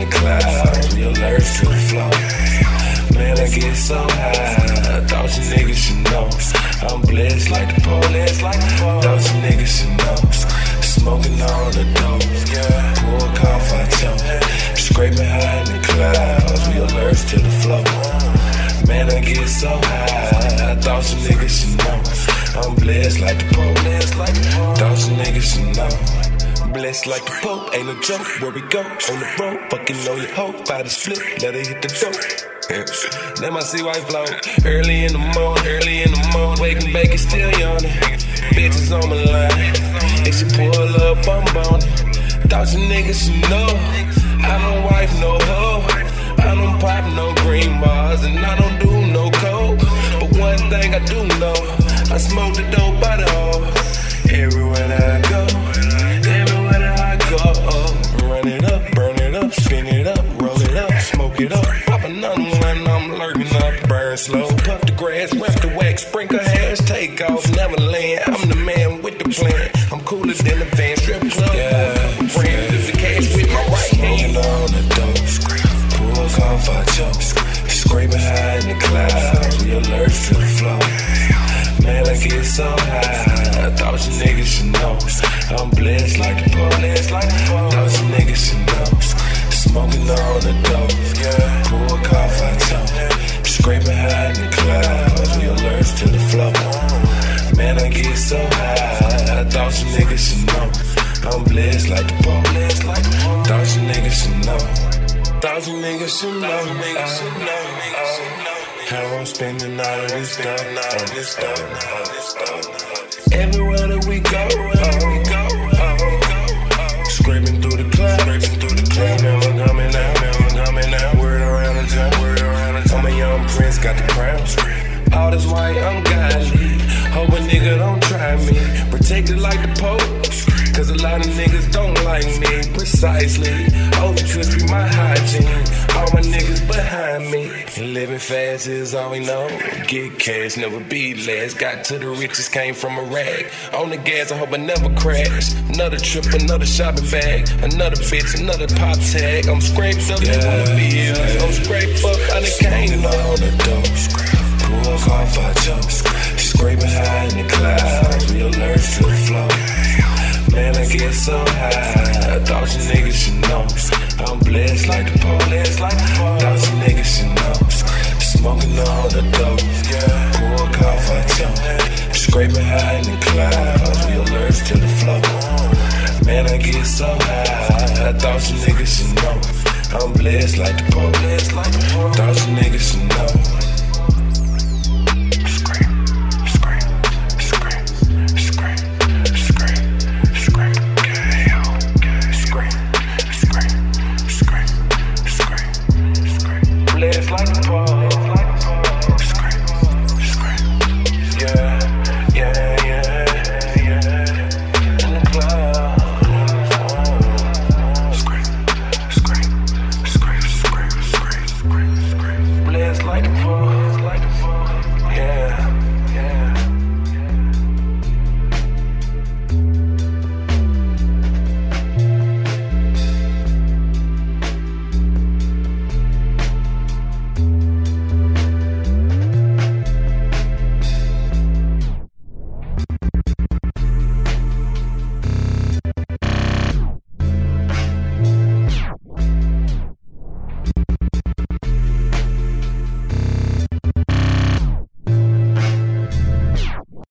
in the clouds, your nerves to the floor. Man, I get so high, thought you niggas should know. I'm blessed like the Pope, thought you niggas should know. Smoking all the dope, pour a cough, I choke. Scraping high in the clouds, your nerves to the floor. Man, I get so high, thought you niggas should know. I'm blessed like the Pope, thought you niggas should know. Blessed like the Pope, ain't no joke. Where we go, on the road, fucking on your hoe. Fight a split, let it hit the dope. Let my CY flow. Early in the morning, waking back and still yawning. Bitches on my line, if she pull up, I'm boning. Thought you niggas should know, I don't wife no hoe. I don't pop no green bars, and I don't do no coke. But one thing I do know, I smoke the dope by the hole. Everywhere that I go, spin it up, roll it up, smoke it up. Pop another one, I'm lurking up, burn slow. Puff the grass, rep the wax, sprinkle hash, take off, never land. I'm the man with the plan. I'm cooler than the van strip club. Ran through the cash with my right hand. Smoking on the dope, pulls off our jokes. Scraping high in the clouds, we alert to the flow. Man, I get so high, I thought you niggas should know. I'm blessed like the police, thought you niggas should know. Smoking on the dope, pour a cough, I choke. Scraping high in the clouds, we alert to the flow. Man, I get so high, I thought you niggas should know. I'm blessed like the Pope, thought you niggas should know. Thought you niggas should know, how I'm spending all of this dough. Everywhere that we go, screaming through the clouds. Prince got the crown. All this white, I'm godly. Hope a nigga don't try me. Protected like the Pope, cause a lot of niggas don't like me. Precisely, overtrust be my hygiene. All my niggas behind me. And living fast is all we know. Get cash, never be last. Got to the riches, came from a rag. On the gas, I hope I never crash. Another trip, another shopping bag. Another bitch, another pop tag. I'm scraped up, they wanna be here. I'm scraped up, I done came on the dope. Pour a cough, I choke. Scraping high in the clouds, we alert to the flow. Man, I get so high, I thought you niggas should know. I'm blessed like the Pope, thought you niggas should know. Smoking all the dope, pour a cough, I choke. Scraping high in the clouds, we alert to the flow. Man, I get so high, I thought you niggas should know. I'm blessed like the Pope, thought you niggas should know.